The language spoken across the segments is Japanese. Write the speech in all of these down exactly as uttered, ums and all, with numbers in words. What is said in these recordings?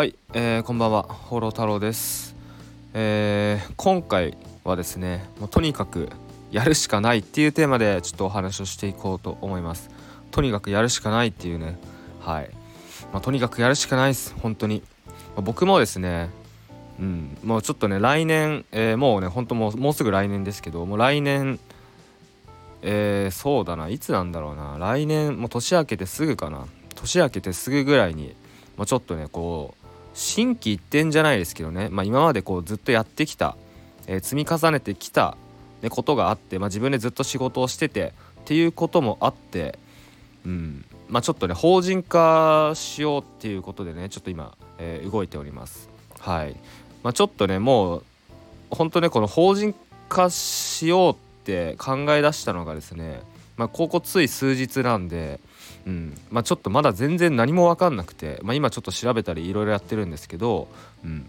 はい、えー、こんばんは、ホロ太郎です。えー、今回はですね、もうとにかくやるしかないっていうテーマでちょっとお話をしていこうと思います。とにかくやるしかないっていうね、はい、まあ、とにかくやるしかないです、本当に。まあ、僕もですね、うん、もうちょっとね来年、えー、もうね本当もう、もうすぐ来年ですけど、もう来年、えー、そうだないつなんだろうな、来年もう年明けてすぐかな年明けてすぐぐらいに、まあ、ちょっとねこう新規一点じゃないですけどね、まあ、今までこうずっとやってきた、えー、積み重ねてきた、ね、ことがあって、まあ、自分でずっと仕事をしててっていうこともあって、うんまあ、ちょっとね法人化しようっていうことでねちょっと今、えー、動いております。はい、まあ、ちょっとねもう本当ねこの法人化しようって考え出したのがですね、まあ、ここつい数日なんで、うんまあ、ちょっとまだ全然何も分かんなくて、まあ、今ちょっと調べたりいろいろやってるんですけど、うん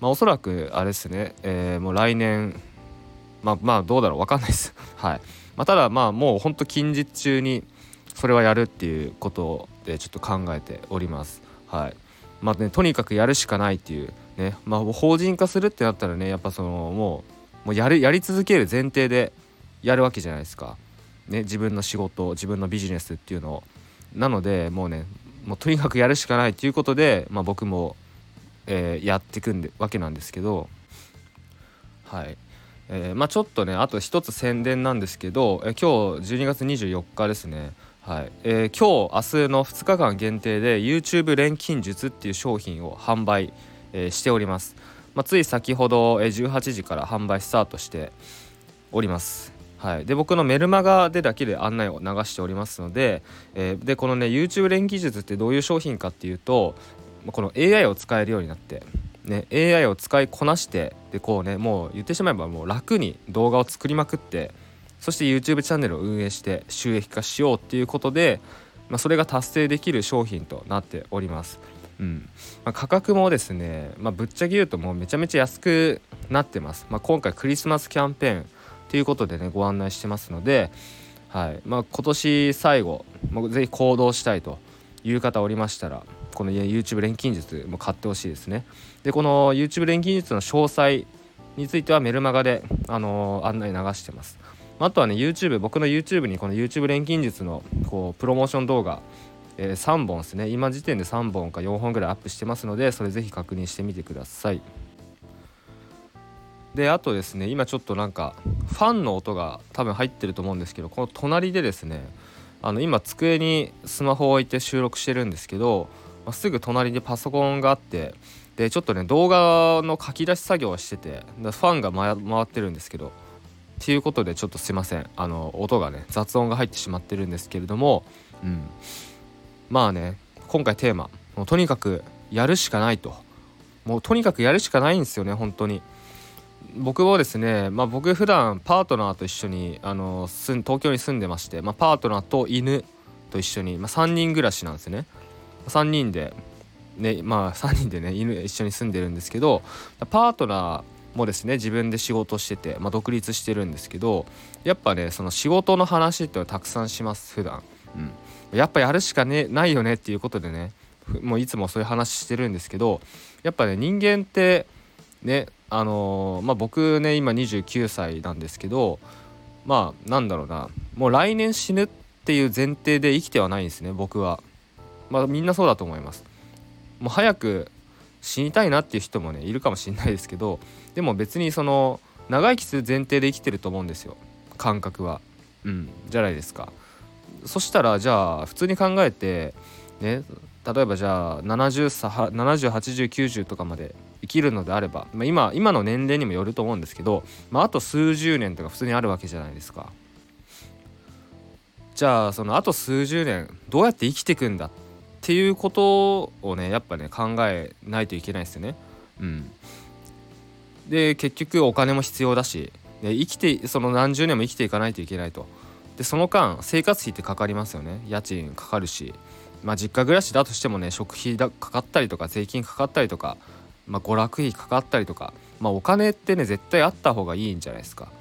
まあ、おそらくあれですね、えー、もう来年まあまあどうだろう分かんないですはい、まあ、ただまあもうほんと近日中にそれはやるっていうことでちょっと考えております。はい、まあね、とにかくやるしかないっていうね、まあ、法人化するってなったらねやっぱそのもう、もうやる、やり続ける前提でやるわけじゃないですかね、自分の仕事、自分のビジネスっていうのを。なのでもうねもうとにかくやるしかないということで、まあ、僕も、えー、やっていくんでわけなんですけど、はい、えー、まあちょっとねあと一つ宣伝なんですけど、えー、今日じゅうにがつにじゅうよっかですね。はい、えー、今日明日のふつかかん限定で YouTube 錬金術っていう商品を販売、えー、しております。まあ、つい先ほど、えー、じゅうはちじから販売スタートしております。はい、で僕のメルマガでだけで案内を流しておりますので、えー、でこのね YouTube 錬金術ってどういう商品かっていうと、この エーアイ を使えるようになって、ね、エーアイ を使いこなして、でこうねもう言ってしまえばもう楽に動画を作りまくって、そして YouTube チャンネルを運営して収益化しようっていうことで、まあ、それが達成できる商品となっております。うんまあ、価格もですね、まあ、ぶっちゃけ言うともうめちゃめちゃ安くなってます。まあ、今回クリスマスキャンペーンということでねご案内してますので、はいまあ、今年最後、まあ、ぜひ行動したいという方おりましたら、この YouTube 錬金術も買ってほしいですね。でこの YouTube 錬金術の詳細についてはメルマガで、あのー、案内流してます。まあ、あとはね YouTube 僕の YouTube にこの YouTube 錬金術のこうプロモーション動画、えー、さんぼんですね、今時点でさんぼんかよんほんぐらいアップしてますので、それぜひ確認してみてください。であとですね今ちょっとなんかファンの音が多分入ってると思うんですけど、この隣でですねあの今机にスマホを置いて収録してるんですけど、まあ、すぐ隣でパソコンがあって、でちょっとね動画の書き出し作業をしてて、ファンが、ま、回ってるんですけどっていうことでちょっとすいません、あの音がね雑音が入ってしまってるんですけれども、うん、まあね今回テーマもうとにかくやるしかないと、もうとにかくやるしかないんですよね本当に。僕もですね、まあ、僕普段パートナーと一緒にあの住ん東京に住んでまして、まあ、パートナーと犬と一緒に、まあ、さんにん暮らしなんですね。さんにんで、ねまあ、さんにんでね犬一緒に住んでるんですけど、パートナーもですね自分で仕事してて、まあ、独立してるんですけど、やっぱねその仕事の話ってのはたくさんします普段、うん、やっぱやるしか、ね、ないよねっていうことでねもういつもそういう話してるんですけど、やっぱね人間ってねあのーまあ、僕ね今にじゅうきゅうさいなんですけど、まあなんだろうなもう来年死ぬっていう前提で生きてはないんですね僕は。まあみんなそうだと思います。もう早く死にたいなっていう人もねいるかもしれないですけど、でも別にその長生きする前提で生きてると思うんですよ感覚は、うんじゃないですか。そしたらじゃあ普通に考えてね、例えばじゃあななじゅう、はちじゅう、きゅうじゅうとかまで生きるのであれば、まあ、今、今の年齢にもよると思うんですけど、まあ、あと数十年とか普通にあるわけじゃないですか。じゃあそのあと数十年どうやって生きていくんだっていうことをねやっぱね考えないといけないですよね。うん、で結局お金も必要だし、で生きてその何十年も生きていかないといけないと。でその間生活費ってかかりますよね、家賃かかるし、まあ、実家暮らしだとしてもね食費だかかったりとか税金かかったりとか、まあ、娯楽費かかったりとか、まあ、お金ってね絶対あった方がいいんじゃないですか。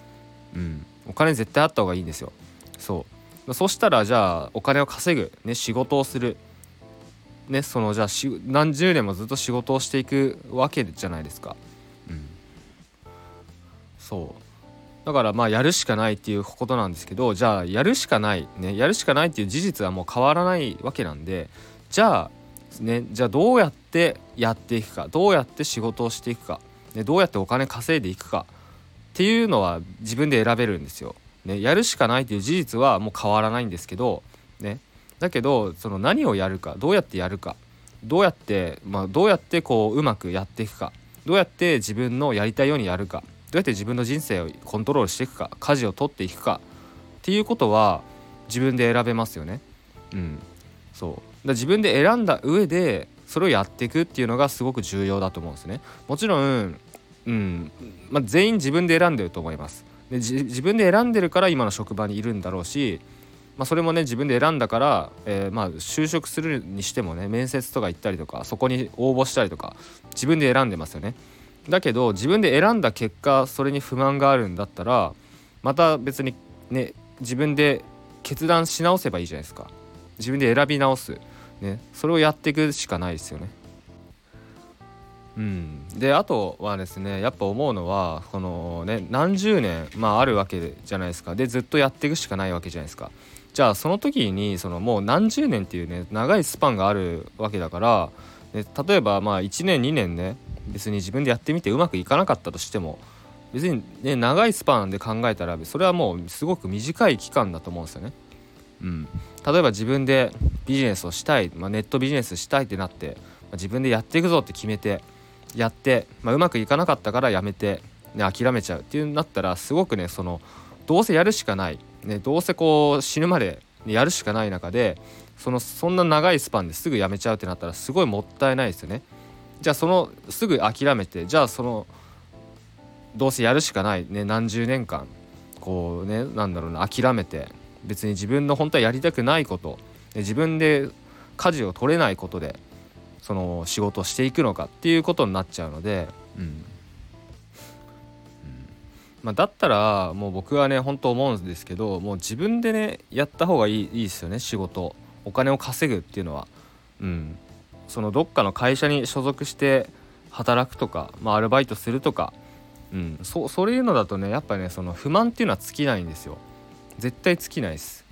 うん、お金絶対あった方がいいんですよ。そう、そしたらじゃあお金を稼ぐ、ね、仕事をするね、そのじゃあ何十年もずっと仕事をしていくわけじゃないですか、うん、そうだからまあやるしかないっていうことなんですけど、じゃあやるしかないね、やるしかないっていう事実はもう変わらないわけなんで、じゃあね、じゃあどうやってやっていくか、どうやって仕事をしていくか、ね、どうやってお金稼いでいくかっていうのは自分で選べるんですよ、ね、やるしかないっていう事実はもう変わらないんですけどね。だけどその何をやるか、どうやってやるか、どうやって、まあ、どうやってこううまくやっていくか、どうやって自分のやりたいようにやるか、どうやって自分の人生をコントロールしていくか、舵を取っていくかっていうことは自分で選べますよね、うん、そうだから自分で選んだ上でそれをやっていくっていうのがすごく重要だと思うんですね。もちろん、うんまあ、全員自分で選んでると思います。で自分で選んでるから今の職場にいるんだろうし、まあ、それもね自分で選んだから、えー、まあ就職するにしてもね面接とか行ったりとかそこに応募したりとか自分で選んでますよね。だけど自分で選んだ結果それに不満があるんだったらまた別にね自分で決断し直せばいいじゃないですか。自分で選び直す、ね、それをやっていくしかないですよね。うん、であとはですねやっぱ思うのはこのね何十年、まあ、あるわけじゃないですか。でずっとやっていくしかないわけじゃないですか。じゃあその時にそのもう何十年っていうね長いスパンがあるわけだから、ね、例えばまあいちねんにねんね別に自分でやってみてうまくいかなかったとしても別にね長いスパンで考えたらそれはもうすごく短い期間だと思うんですよね。うん、例えば自分でビジネスをしたい、まあ、ネットビジネスしたいってなって、まあ、自分でやっていくぞって決めてやって、まあ、うまくいかなかったからやめて、ね、諦めちゃうっていうなったらすごくねそのどうせやるしかない、ね、どうせこう死ぬまでやるしかない中で そのそんな長いスパンですぐやめちゃうってなったらすごいもったいないですよね。じゃあそのすぐ諦めてじゃあそのどうせやるしかない、ね、何十年間こうねなんだろうな諦めて別に自分の本当はやりたくないこと自分で舵を取れないことでその仕事をしていくのかっていうことになっちゃうので、うんうんまあ、だったらもう僕はね本当思うんですけどもう自分でねやった方がいい、いいですよね。仕事お金を稼ぐっていうのは、うん、そのどっかの会社に所属して働くとか、まあ、アルバイトするとか、うん、そ、そういうのだとねやっぱねその不満っていうのは尽きないんですよ。絶対尽きないです、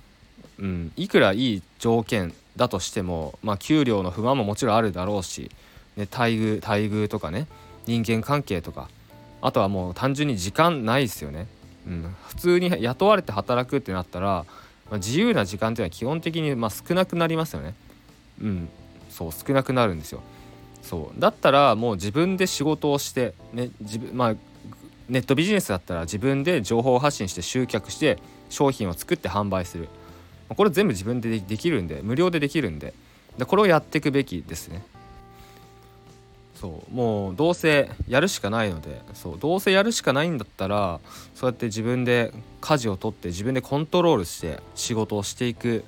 うん、いくらいい条件だとしても、まあ、給料の不満ももちろんあるだろうし、ね、待遇、待遇とかね人間関係とかあとはもう単純に時間ないですよね、うん、普通に雇われて働くってなったら、まあ、自由な時間っていうのは基本的にまあ少なくなりますよね、うん、そう少なくなるんですよ。そうだったらもう自分で仕事をして、ね自分まあ、ネットビジネスだったら自分で情報発信して集客して商品を作って販売する、これ全部自分でできるんで無料でできるん で, でこれをやっていくべきですね。そうもうどうせやるしかないのでそうどうせやるしかないんだったらそうやって自分で舵を取って自分でコントロールして仕事をしていく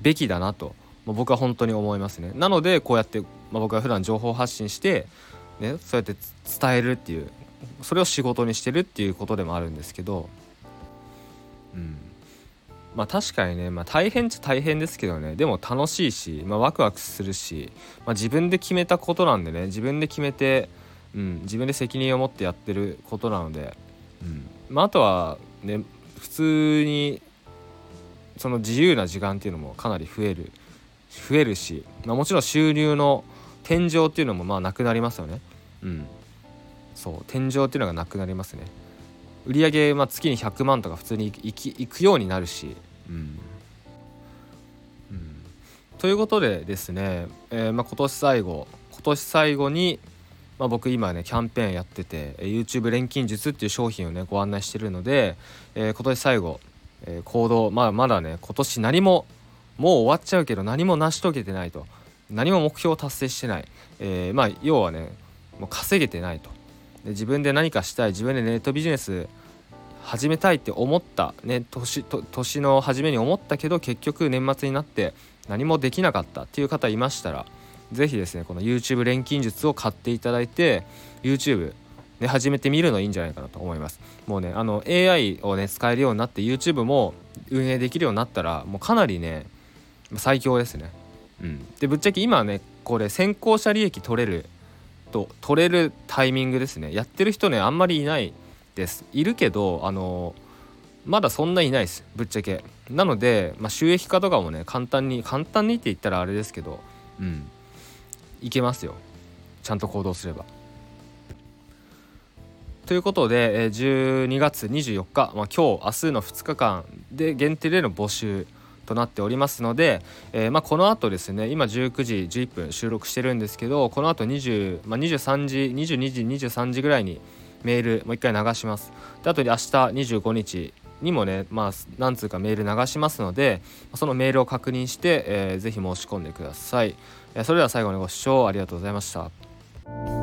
べきだなと、まあ、僕は本当に思いますね。なのでこうやって、まあ、僕は普段情報発信して、ね、そうやって伝えるっていうそれを仕事にしてるっていうことでもあるんですけど、うんまあ、確かにね、まあ、大変っちゃ大変ですけどねでも楽しいし、まあ、ワクワクするし、まあ、自分で決めたことなんでね自分で決めて、うん、自分で責任を持ってやってることなので、うんまあ、あとはね普通にその自由な時間っていうのもかなり増える増えるし、まあ、もちろん収入の天井っていうのもまあなくなりますよね、うん、そう天井っていうのがなくなりますね。売り上げ、まあ、月にひゃくまんとか普通にいきいくようになるし、うんうん、ということでですね、えーまあ、今年最後今年最後に、まあ、僕今ねキャンペーンやってて YouTube 錬金術っていう商品をねご案内してるので、えー、今年最後、えー、行動、まあ、まだね今年何ももう終わっちゃうけど何も成し遂げてないと何も目標を達成してない、えーまあ、要はねもう稼げてないとで自分で何かしたい自分でネットビジネス始めたいって思った、ね、年, 年の初めに思ったけど結局年末になって何もできなかったっていう方いましたらぜひですねこの YouTube 錬金術を買っていただいて YouTube、ね、始めてみるのいいんじゃないかなと思います。もうねあの エーアイ をね使えるようになって YouTube も運営できるようになったらもうかなりね最強ですね、うん、でぶっちゃけ今ねこれ先行者利益取れると取れるタイミングですね。やってる人ねあんまりいないです。いるけどあのまだそんないないですぶっちゃけ。なので、まあ、収益化とかもね簡単に簡単にって言ったらあれですけど、うん、いけますよちゃんと行動すれば。ということでじゅうにがつにじゅうよっか、まあ、今日明日のふつかかんで限定での募集となっておりますので、えーまあ、この後ですね今じゅうくじじゅういっぷん収録してるんですけど、この後20、まあ、23時22時にじゅうさんじぐらいにメールもう一回流します。であと明日にじゅうごにちにもね、まあ、何通かメール流しますので、そのメールを確認して、えー、ぜひ申し込んでください。それでは最後にご視聴ありがとうございました。